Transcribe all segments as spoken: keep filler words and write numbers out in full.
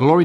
Glory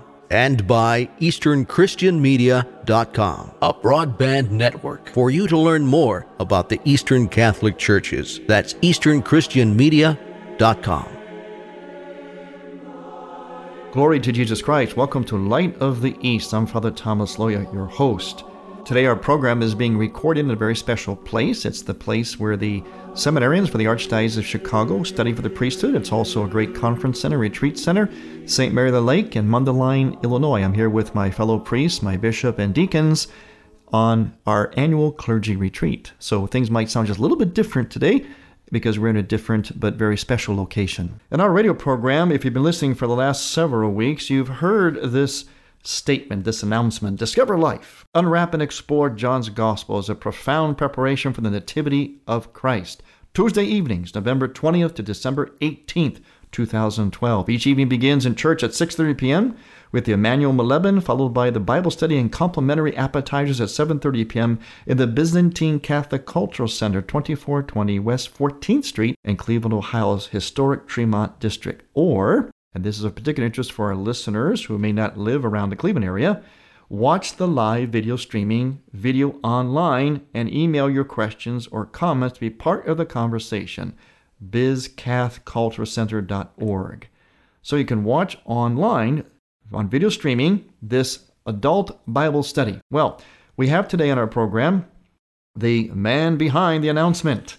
and by Eastern Christian Media dot com, a broadband network for you to learn more about the Eastern Catholic Churches. That's Eastern Christian Media dot com. Glory to Jesus Christ. Welcome to Light of the East. I'm Father Thomas Loya, your host. Today our program is being recorded in a very special place. It's the place where the seminarians for the Archdiocese of Chicago study for the priesthood. It's also a great conference center, retreat center, Saint Mary of the Lake in Mundelein, Illinois. I'm here with my fellow priests, my bishop and deacons on our annual clergy retreat. So things might sound just a little bit different today, because we're in a different but very special location. In our radio program, if you've been listening for the last several weeks, you've heard this statement, this announcement: discover life, unwrap and explore John's Gospel as a profound preparation for the Nativity of Christ. Tuesday evenings, November twentieth to December eighteenth, two thousand twelve. Each evening begins in church at six thirty p.m. with the Emmanuel Moleben, followed by the Bible study and complimentary appetizers at seven thirty p.m. in the Byzantine Catholic Cultural Center, twenty-four twenty West fourteenth Street in Cleveland, Ohio's historic Tremont district. Or, and this is of particular interest for our listeners who may not live around the Cleveland area, watch the live video streaming, video online, and email your questions or comments to be part of the conversation. biz cath culture center dot org. So you can watch online, on video streaming, this adult Bible study. Well, we have today on our program the man behind the announcement.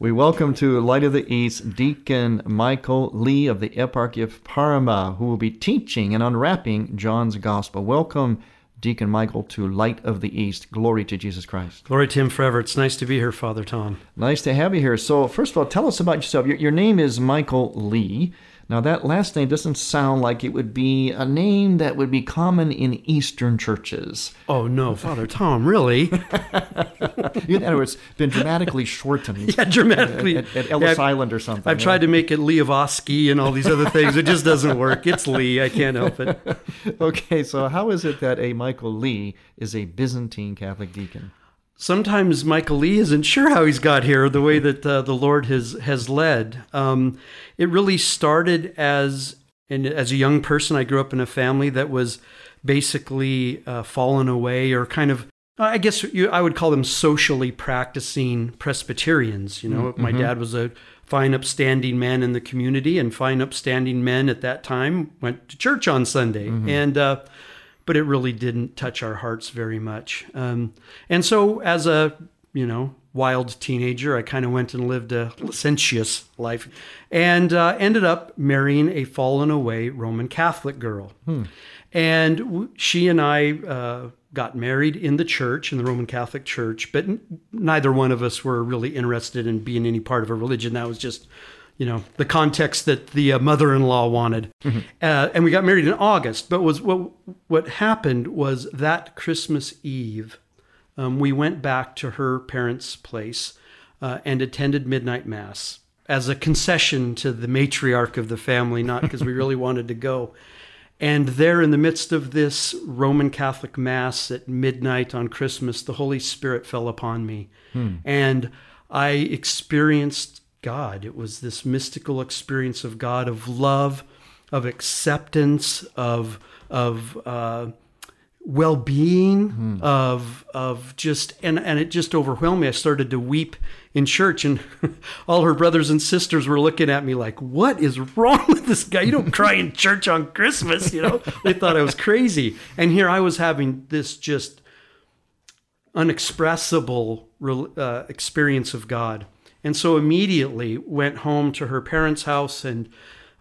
We welcome to Light of the East Deacon Michael Lee of the Eparchy of Parma, who will be teaching and unwrapping John's Gospel. Welcome, Deacon Michael, to Light of the East. Glory to Jesus Christ. Glory to him forever. It's nice to be here, Father Tom. Nice to have you here. So first of all, tell us about yourself. Your, your name is Michael Lee. Now, that last name doesn't sound like it would be a name that would be common in Eastern churches. Oh, no, Father Tom, really? In other words, been dramatically shortened. Yeah, dramatically. At, at Ellis yeah, Island or something. I've yeah. tried to make it Leovosky and all these other things. It just doesn't work. It's Lee. I can't help it. Okay, so how is it that a Michael Lee is a Byzantine Catholic deacon? Sometimes Michael Lee isn't sure how he's got here, the way that uh, the Lord has has led. Um, it really started as and as a young person. I grew up in a family that was basically uh, fallen away, or kind of, I guess you, I would call them socially practicing Presbyterians. You know, mm-hmm. My dad was a fine, upstanding man in the community, and fine, upstanding men at that time went to church on Sunday, mm-hmm. and. Uh, But it really didn't touch our hearts very much. Um, and so as a, you know, wild teenager, I kind of went and lived a licentious life and uh, ended up marrying a fallen away Roman Catholic girl. Hmm. And w- she and I uh, got married in the church, in the Roman Catholic Church, but n- neither one of us were really interested in being any part of a religion. That was just, you know, the context that the uh, mother-in-law wanted. Mm-hmm. Uh, and we got married in August. But was what what happened was that Christmas Eve, um, we went back to her parents' place uh, and attended midnight mass as a concession to the matriarch of the family, not because we really wanted to go. And there in the midst of this Roman Catholic mass at midnight on Christmas, the Holy Spirit fell upon me. Hmm. And I experienced God. It was this mystical experience of God, of love, of acceptance, of of uh, well-being, mm. of of just and and it just overwhelmed me. I started to weep in church, and all her brothers and sisters were looking at me like, "What is wrong with this guy? You don't cry in church on Christmas," you know. They thought I was crazy, and here I was having this just unexpressible uh, experience of God. And so immediately went home to her parents' house and,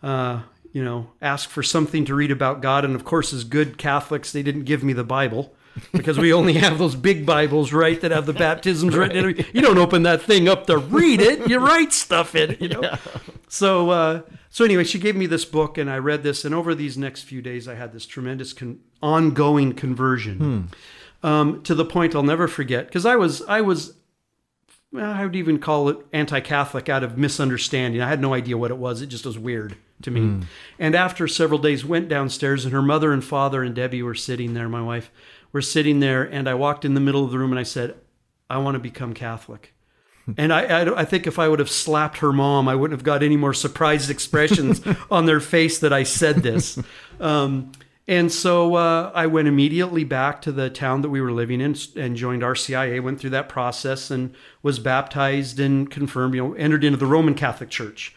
uh, you know, asked for something to read about God. And of course, as good Catholics, they didn't give me the Bible, because we only have those big Bibles, right, that have the baptisms right. written in it. You don't open that thing up to read it. You write stuff in it, you know. Yeah. So, uh, so anyway, she gave me this book, and I read this. And over these next few days, I had this tremendous con- ongoing conversion hmm. um, to the point I'll never forget, because I was I was... Well, I would even call it anti-Catholic out of misunderstanding. I had no idea what it was. It just was weird to me. Mm. And after several days, went downstairs, and her mother and father and Debbie were sitting there, my wife, were sitting there, and I walked in the middle of the room, and I said, I want to become Catholic. And I, I, I think if I would have slapped her mom, I wouldn't have got any more surprised expressions on their face that I said this. Um, and so uh, I went immediately back to the town that we were living in and joined R C I A, went through that process and was baptized and confirmed, you know, entered into the Roman Catholic Church.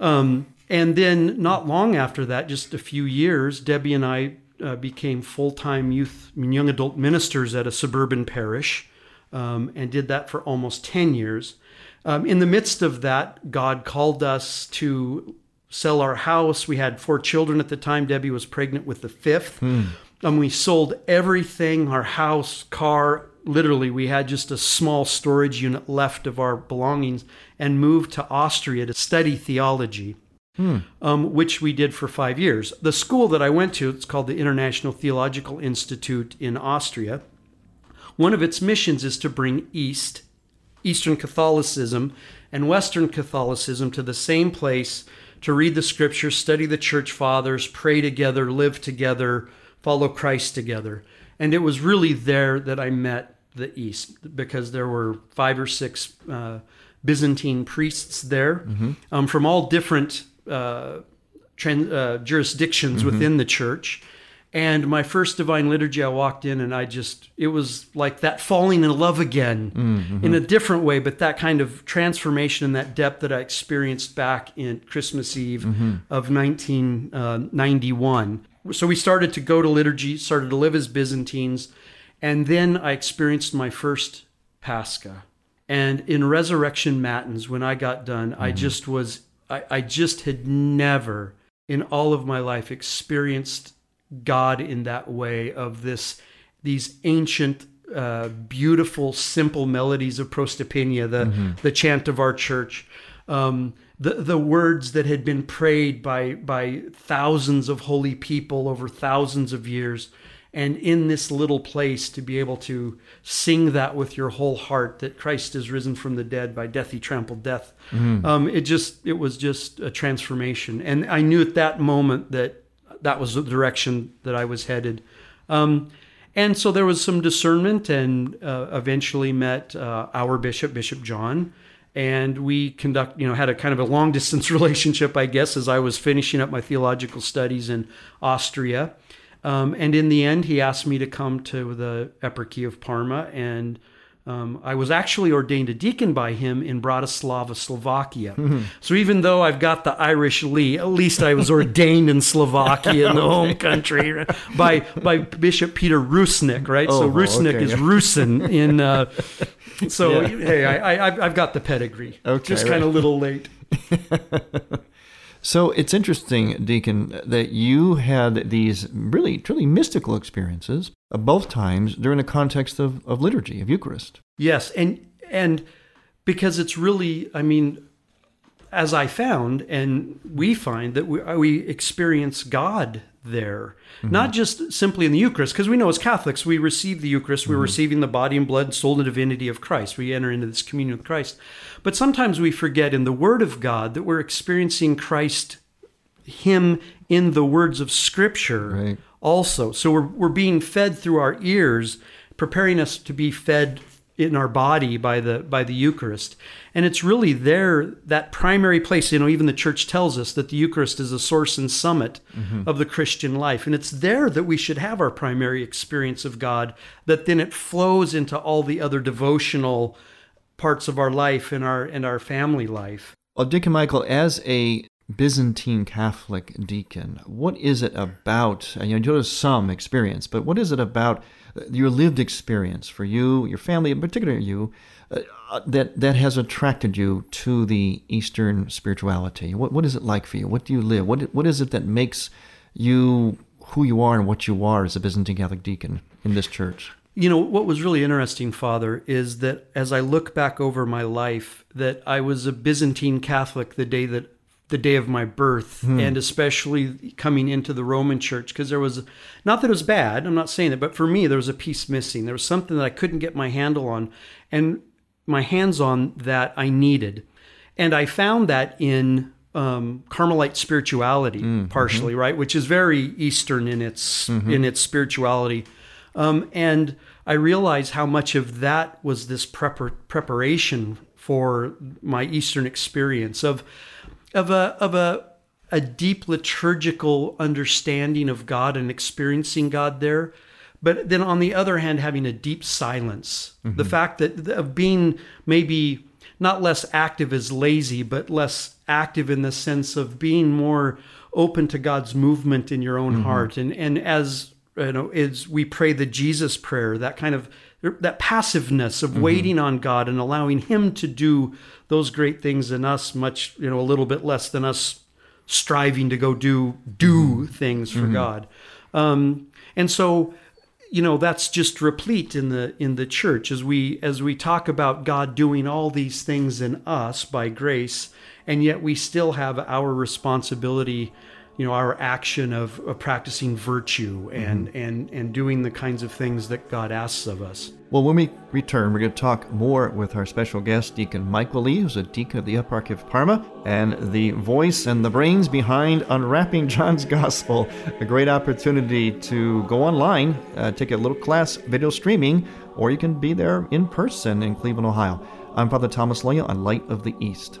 Um, and then not long after that, just a few years, Debbie and I uh, became full-time youth and young adult ministers at a suburban parish um, and did that for almost ten years. Um, in the midst of that, God called us to sell our house. We had four children at the time. Debbie was pregnant with the fifth. Mm. And we sold everything, our house, car. Literally, we had just a small storage unit left of our belongings and moved to Austria to study theology, mm. um, which we did for five years. The school that I went to, it's called the International Theological Institute in Austria. One of its missions is to bring East, Eastern Catholicism and Western Catholicism to the same place to read the scriptures, study the church fathers, pray together, live together, follow Christ together. And it was really there that I met the East, because there were five or six uh, Byzantine priests there mm-hmm. um, from all different uh, trans, uh, jurisdictions mm-hmm. within the church. And my first Divine Liturgy, I walked in and I just, it was like that falling in love again mm-hmm. in a different way, but that kind of transformation and that depth that I experienced back in Christmas Eve mm-hmm. of nineteen ninety-one. So we started to go to liturgy, started to live as Byzantines, and then I experienced my first Pascha. And in Resurrection Matins, when I got done, mm-hmm. I just was, I, I just had never in all of my life experienced God in that way, of this, these ancient, uh, beautiful, simple melodies of Prostopinia, the mm-hmm. the chant of our church, um, the the words that had been prayed by by thousands of holy people over thousands of years, and in this little place to be able to sing that with your whole heart, that Christ is risen from the dead, by death he trampled death. Mm. Um, it just it was just a transformation, and I knew at that moment that that was the direction that I was headed. Um, and so there was some discernment, and uh, eventually met uh, our bishop, Bishop John, and we conduct, you know, had a kind of a long distance relationship, I guess, as I was finishing up my theological studies in Austria. Um, and in the end, he asked me to come to the Eparchy of Parma, and Um, I was actually ordained a deacon by him in Bratislava, Slovakia. Mm-hmm. So even though I've got the Irish Lee, at least I was ordained in Slovakia, in the home country, by by Bishop Peter Rusnik, right? Oh, so Rusnik okay. is Rusin in. Uh, so yeah. hey, I, I, I've got the pedigree. Okay, just kind of right. a little late. So it's interesting, Deacon, that you had these really, truly mystical experiences both times during the context of, of liturgy, of Eucharist. Yes, and and because it's really, I mean, as I found, and we find that we, we experience God there, mm-hmm. not just simply in the Eucharist, because we know as Catholics, we receive the Eucharist, mm-hmm. we're receiving the body and blood, soul and divinity of Christ. We enter into this communion with Christ. But sometimes we forget in the Word of God that we're experiencing Christ, Him in the words of Scripture right. also. So we're we're being fed through our ears, preparing us to be fed in our body by the by the Eucharist. And it's really there, that primary place, you know, even the church tells us that the Eucharist is the source and summit mm-hmm. of the Christian life. And it's there that we should have our primary experience of God, that then it flows into all the other devotional parts of our life and our and our family life. Well, Deacon Michael, as a Byzantine Catholic deacon, what is it about, and you know, there's some experience, but what is it about your lived experience for you, your family, in particular you, uh, that that has attracted you to the Eastern spirituality? What What is it like for you? What do you live? What What is it that makes you who you are and what you are as a Byzantine Catholic deacon in this church? You know, what was really interesting, Father, is that as I look back over my life, that I was a Byzantine Catholic the day that the day of my birth, hmm. and especially coming into the Roman Church, because there was, not that it was bad, I'm not saying that, but for me, there was a piece missing. There was something that I couldn't get my handle on, and my hands on that I needed. And I found that in um, Carmelite spirituality, mm-hmm. partially, right? Which is very Eastern in its mm-hmm. in its spirituality. Um, and I realized how much of that was this prepar- preparation for my Eastern experience of of a of a a deep liturgical understanding of God and experiencing God there, but then on the other hand having a deep silence. Mm-hmm. The fact that of being maybe not less active as lazy, but less active in the sense of being more open to God's movement in your own mm-hmm. heart, and and as you know, is we pray the Jesus prayer, that kind of, that passiveness of mm-hmm. waiting on God and allowing Him to do those great things in us, much, you know, a little bit less than us striving to go do, do things for mm-hmm. God. Um, and so, you know, that's just replete in the, in the church as we, as we talk about God doing all these things in us by grace, and yet we still have our responsibility, you know, our action of, of practicing virtue and, mm-hmm. and, and doing the kinds of things that God asks of us. Well, when we return, we're going to talk more with our special guest, Deacon Michael Lee, who's a deacon of the Eparchy of Parma, and the voice and the brains behind Unwrapping John's Gospel. A great opportunity to go online, uh, take a little class, video streaming, or you can be there in person in Cleveland, Ohio. I'm Father Thomas Lange on Light of the East.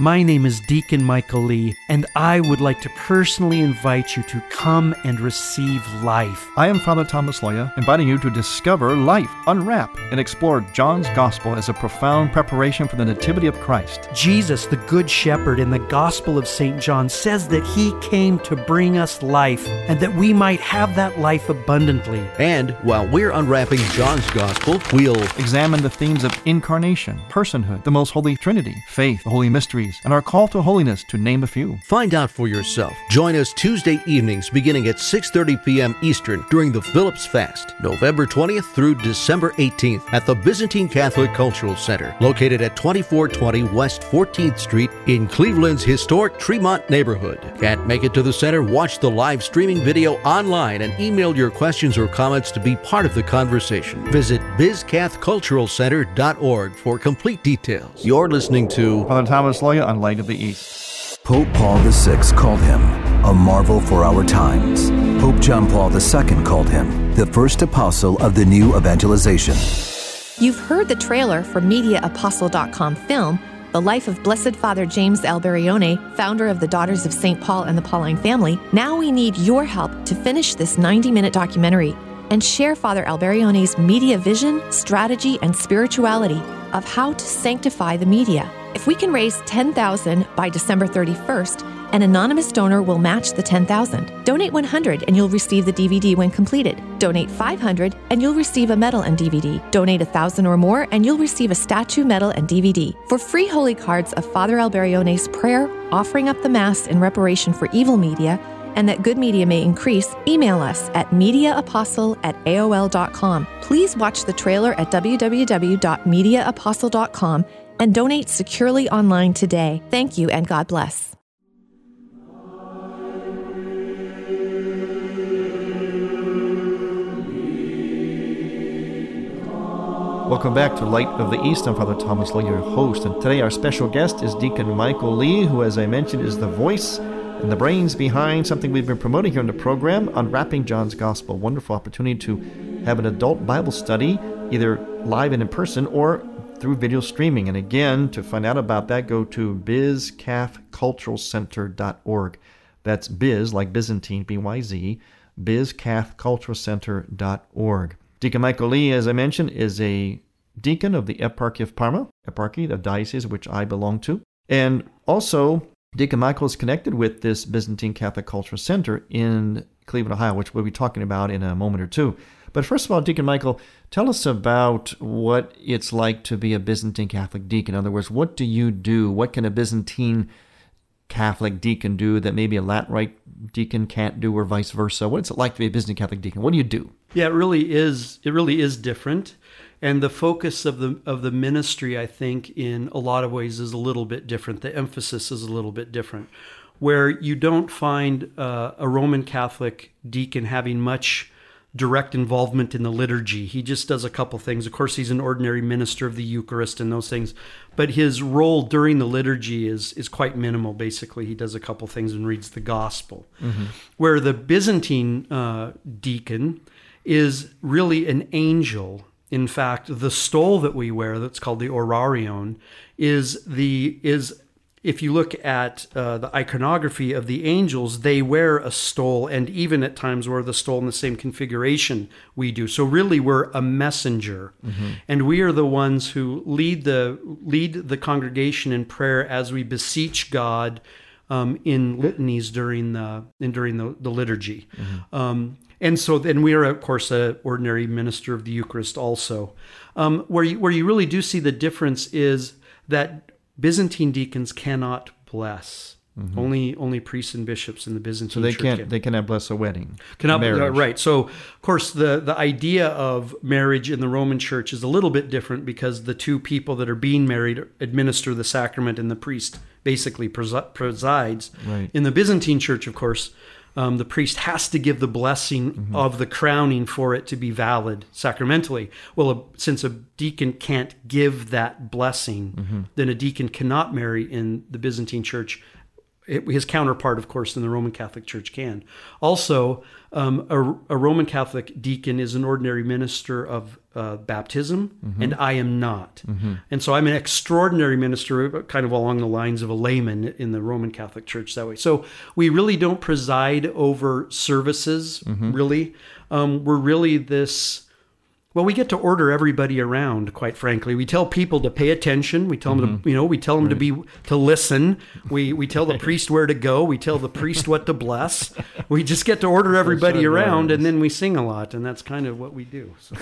My name is Deacon Michael Lee, and I would like to personally invite you to come and receive life. I am Father Thomas Loya, inviting you to discover life, unwrap, and explore John's Gospel as a profound preparation for the Nativity of Christ. Jesus, the Good Shepherd, in the Gospel of Saint John says that He came to bring us life, and that we might have that life abundantly. And while we're unwrapping John's Gospel, we'll examine the themes of incarnation, personhood, the most Holy Trinity, faith, the holy mysteries, and our call to holiness, to name a few. Find out for yourself. Join us Tuesday evenings beginning at six thirty p.m. Eastern during the Phillips Fast, November twentieth through December eighteenth at the Byzantine Catholic Cultural Center, located at twenty-four twenty West fourteenth Street in Cleveland's historic Tremont neighborhood. Can't make it to the center? Watch the live streaming video online and email your questions or comments to be part of the conversation. Visit biz cath cultural center dot org for complete details. You're listening to Father Thomas Loya on Light of the East. Pope Paul the Sixth called him a marvel for our times. Pope John Paul the Second called him the first apostle of the new evangelization. You've heard the trailer for Media Apostle dot com film, The Life of Blessed Father James Alberione, founder of the Daughters of Saint Paul and the Pauline Family. Now we need your help to finish this ninety-minute documentary and share Father Alberione's media vision, strategy, and spirituality of how to sanctify the media. If we can raise ten thousand dollars by December thirty-first, an anonymous donor will match the ten thousand dollars. Donate one hundred dollars and you'll receive the D V D when completed. Donate five hundred dollars and you'll receive a medal and D V D. Donate one thousand dollars or more and you'll receive a statue, medal, and D V D. For free holy cards of Father Alberione's prayer, offering up the Mass in reparation for evil media, and that good media may increase, email us at media apostle at a o l dot com. Please watch the trailer at w w w dot media apostle dot com and donate securely online today. Thank you and God bless. Welcome back to Light of the East. I'm Father Thomas Lange, your host, and today our special guest is Deacon Michael Lee, who, as I mentioned, is the voice and the brains behind something we've been promoting here on the program, Unwrapping John's Gospel. A wonderful opportunity to have an adult Bible study, either live and in person or through video streaming. And again, to find out about that, go to biz cath cultural center dot org. That's biz, like Byzantine, B Y Z, biz cath cultural center dot org. Deacon Michael Lee, as I mentioned, is a deacon of the Eparchy of Parma, Eparchy, the diocese which I belong to. And also, Deacon Michael is connected with this Byzantine Catholic Cultural Center in Cleveland, Ohio, which we'll be talking about in a moment or two. But first of all, Deacon Michael, tell us about what it's like to be a Byzantine Catholic deacon. In other words, what do you do? What can a Byzantine Catholic deacon do that maybe a Latin-Rite deacon can't do, or vice versa? What's it like to be a Byzantine Catholic deacon? What do you do? Yeah, it really is. It really is different, and the focus of the of the ministry, I think, in a lot of ways, is a little bit different. The emphasis is a little bit different, where you don't find uh, a Roman Catholic deacon having much direct involvement in the liturgy. He just does a couple things. Of course, he's an ordinary minister of the Eucharist and those things, but his role during the liturgy is is quite minimal. Basically, he does a couple things and reads the gospel. Mm-hmm. Where the Byzantine uh, deacon is really an angel. In fact, the stole that we wear, that's called the orarion, is the is. If you look at uh, the iconography of the angels, they wear a stole, and even at times wear the stole in the same configuration we do. So really, we're a messenger, mm-hmm. and we are the ones who lead the lead the congregation in prayer as we beseech God um, in litanies during the and during the, the liturgy. Mm-hmm. Um, and so then we are, of course, an ordinary minister of the Eucharist also. Um, where you, where you really do see the difference is that Byzantine deacons cannot bless. Mm-hmm. Only only priests and bishops in the Byzantine Church. So they Church can't can. they cannot bless a wedding. Cannot marriage. Right. So of course the, the idea of marriage in the Roman Church is a little bit different, because the two people that are being married administer the sacrament, and the priest basically presides. Right. In the Byzantine Church, of course, um, the priest has to give the blessing mm-hmm. of the crowning for it to be valid sacramentally. Well, a, since a deacon can't give that blessing, mm-hmm. then a deacon cannot marry in the Byzantine Church. It, his counterpart, of course, in the Roman Catholic Church can. Also, um, a, a Roman Catholic deacon is an ordinary minister of uh, baptism, mm-hmm. and I am not. Mm-hmm. And so I'm an extraordinary minister, kind of along the lines of a layman in the Roman Catholic Church that way. So we really don't preside over services, mm-hmm. really. Um, we're really this... Well, we get to order everybody around, quite frankly. We tell people to pay attention. We tell them mm-hmm. to, you know, we tell them right. to be to listen. We we tell the priest where to go. We tell the priest what to bless. We just get to order everybody around, and then we sing a lot, and that's kind of what we do. So,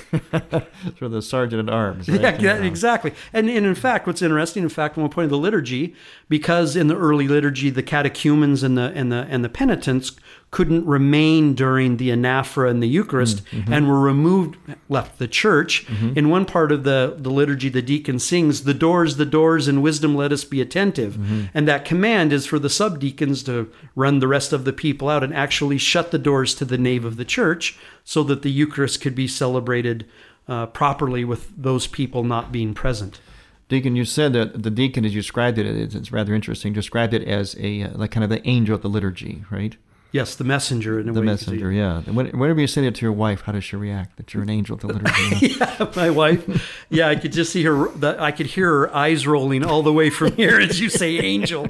so the sergeant at arms. Right? Yeah, yeah, exactly. And, and in fact, what's interesting, in fact, one point of the liturgy, because in the early liturgy, the catechumens and the and the and the penitents couldn't remain during the anaphora and the Eucharist, mm-hmm. and were removed, left the church. Mm-hmm. In one part of the, the liturgy, the deacon sings, "The doors, the doors, in wisdom let us be attentive." Mm-hmm. And that command is for the subdeacons to run the rest of the people out and actually shut the doors to the nave of the church so that the Eucharist could be celebrated uh, properly with those people not being present. Deacon, you said that the deacon, as you described it, it's, it's rather interesting, described it as a like kind of the angel of the liturgy, right? Yes, the messenger. In a the way messenger, yeah. Whenever you say it to your wife, how does she react? That you're an angel to the liturgy. Yeah, my wife. Yeah, I could just see her. I could hear her eyes rolling all the way from here as you say angel.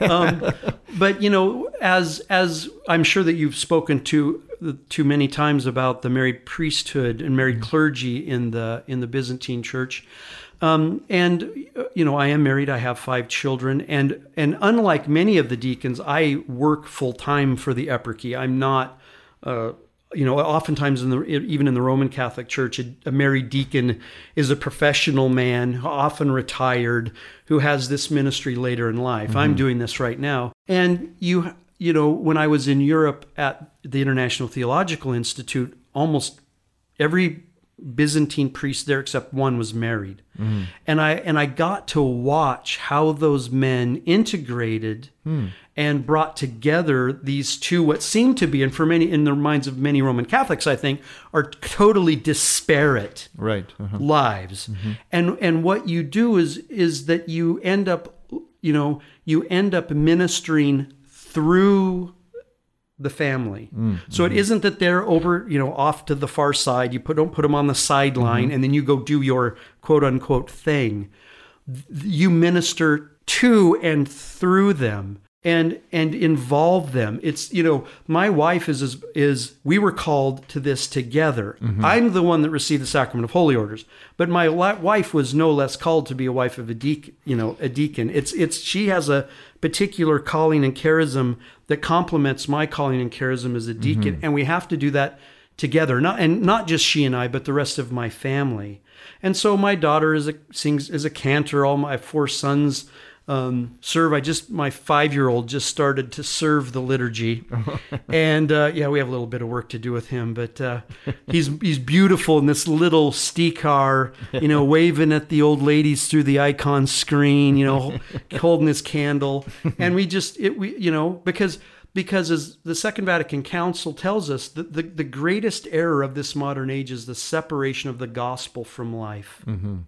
Um, but you know, as as I'm sure that you've spoken to too many times about the married priesthood and married clergy in the in the Byzantine Church. Um, and, you know, I am married, I have five children, and, and unlike many of the deacons, I work full-time for the eparchy. I'm not, uh, you know, oftentimes, in the even in the Roman Catholic Church, a, a married deacon is a professional man, often retired, who has this ministry later in life. Mm-hmm. I'm doing this right now. And, you you know, when I was in Europe at the International Theological Institute, almost every Byzantine priests there, except one was married. Mm. And I and I got to watch how those men integrated mm. and brought together these two, what seemed to be, and for many, in the minds of many Roman Catholics, I think, are totally disparate right. uh-huh. lives. Mm-hmm. And and what you do is is that you end up, you know, you end up ministering through the family. Mm-hmm. So it isn't that they're over, you know, off to the far side. You put, don't put them on the sideline mm-hmm. and then you go do your quote unquote thing. You minister to and through them and, and involve them. It's, you know, my wife is, is, is we were called to this together. Mm-hmm. I'm the one that received the sacrament of holy orders, but my wife was no less called to be a wife of a deacon, you know, a deacon. It's, it's, she has a particular calling and charism that complements my calling and charism as a deacon. Mm-hmm. And we have to do that together. Not, and not just she and I, but the rest of my family. And so my daughter is a, sings, is a cantor. All my four sons um, serve. I just, my five-year-old just started to serve the liturgy. and uh, yeah, we have a little bit of work to do with him, but uh, he's, he's beautiful in this little sticar, you know, waving at the old ladies through the icon screen, you know, holding his candle. And we just, it, we, you know, because, because as the Second Vatican Council tells us, the, the, the greatest error of this modern age is the separation of the gospel from life. Mm-hmm.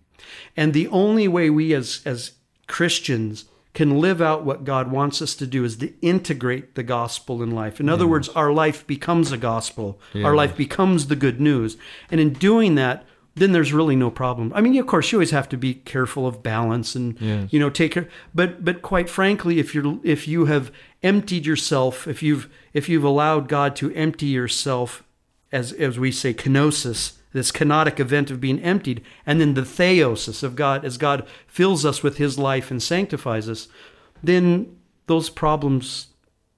And the only way we as, as Christians can live out what God wants us to do is to integrate the gospel in life. In other yeah. words, our life becomes a gospel. Yeah. Our life becomes the good news. And in doing that, then there's really no problem. I mean, of course, you always have to be careful of balance and, yes. you know, take care. But, but quite frankly, if you're, if you have emptied yourself, if you've, if you've allowed God to empty yourself, as, as we say, kenosis, this kenotic event of being emptied, and then the theosis of God, as God fills us with his life and sanctifies us, then those problems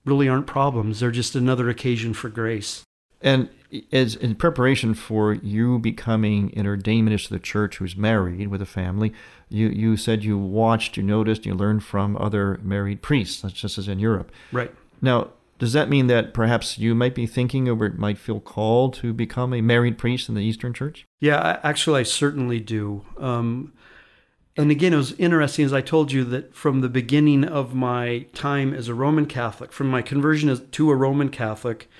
really aren't problems. They're just another occasion for grace. And as in preparation for you becoming an ordained minister to the church who's married with a family, you, you said you watched, you noticed, you learned from other married priests, just as in Europe. Right. Now, does that mean that perhaps you might be thinking or might feel called to become a married priest in the Eastern Church? Yeah, I, actually, I certainly do. Um, and again, it was interesting, as I told you, that from the beginning of my time as a Roman Catholic, from my conversion as, to a Roman Catholic,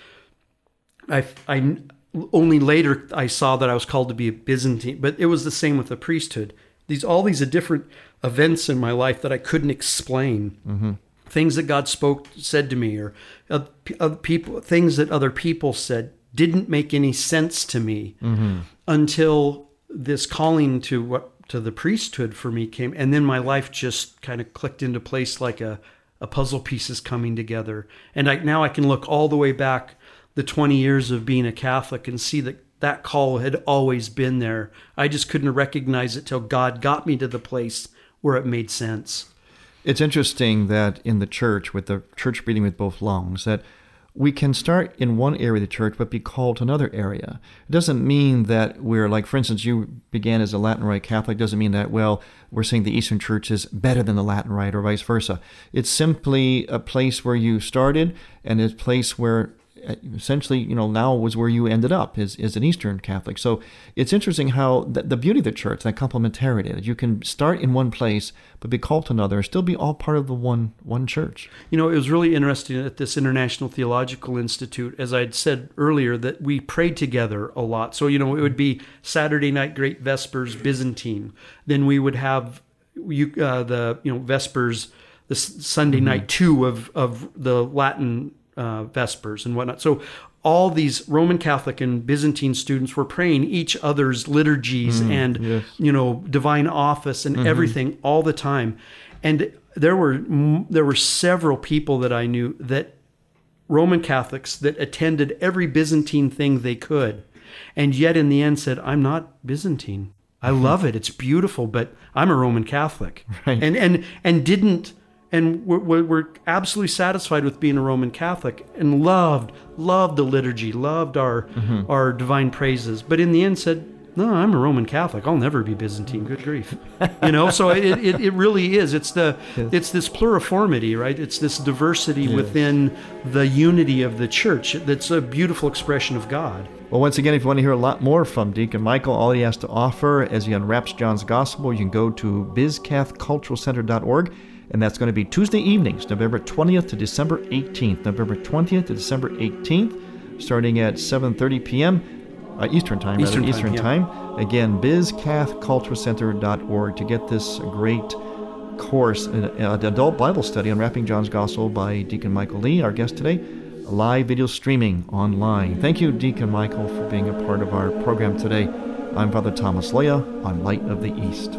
I, I only later I saw that I was called to be a Byzantine, but it was the same with the priesthood. These all these are different events in my life that I couldn't explain. Mm-hmm. Things that God spoke, said to me, or uh, uh, people, things that other people said didn't make any sense to me mm-hmm. until this calling to what to the priesthood for me came, and then my life just kind of clicked into place like a, a puzzle piece is coming together. And I, now I can look all the way back the twenty years of being a Catholic and see that that call had always been there. I just couldn't recognize it till God got me to the place where it made sense. It's interesting that in the church, with the church breathing with both lungs, that we can start in one area of the church but be called to another area. It doesn't mean that we're, like, for instance, you began as a Latin Rite Catholic. It doesn't mean that, well, we're saying the Eastern Church is better than the Latin Rite or vice versa. It's simply a place where you started and a place where essentially, you know, now was where you ended up is, is an Eastern Catholic. So it's interesting how the, the beauty of the church, that complementarity, that you can start in one place, but be called to another, still be all part of the one one church. You know, it was really interesting at this International Theological Institute, as I'd said earlier, that we prayed together a lot. So, you know, it would be Saturday night, Great Vespers, Byzantine. Then we would have you uh, the, you know, Vespers, the Sunday mm-hmm. night two of, of the Latin Uh, Vespers and whatnot. So all these Roman Catholic and Byzantine students were praying each other's liturgies mm, and, yes. you know, divine office and mm-hmm. everything all the time. And there were there were several people that I knew, that Roman Catholics, that attended every Byzantine thing they could. And yet in the end said, I'm not Byzantine. I mm-hmm. love it. It's beautiful, but I'm a Roman Catholic. Right. And, and, and didn't And we're, we're absolutely satisfied with being a Roman Catholic and loved, loved the liturgy, loved our mm-hmm. our divine praises. But in the end said, no, I'm a Roman Catholic. I'll never be Byzantine. Good grief. You know, so it, it, it really is. It's the yes. it's this pluriformity, right? It's this diversity yes. within the unity of the church. That's a beautiful expression of God. Well, once again, if you want to hear a lot more from Deacon Michael, all he has to offer as he unwraps John's Gospel, you can go to biz cath cultural center dot org. And that's going to be Tuesday evenings, November twentieth to December eighteenth. November twentieth to December eighteenth, starting at seven thirty p.m. Uh, Eastern Time. Eastern, rather, time, Eastern yeah. time. Again, biz cath cultural center dot org to get this great course, an adult Bible study, Unwrapping John's Gospel by Deacon Michael Lee, our guest today, live video streaming online. Thank you, Deacon Michael, for being a part of our program today. I'm Father Thomas Loya on Light of the East.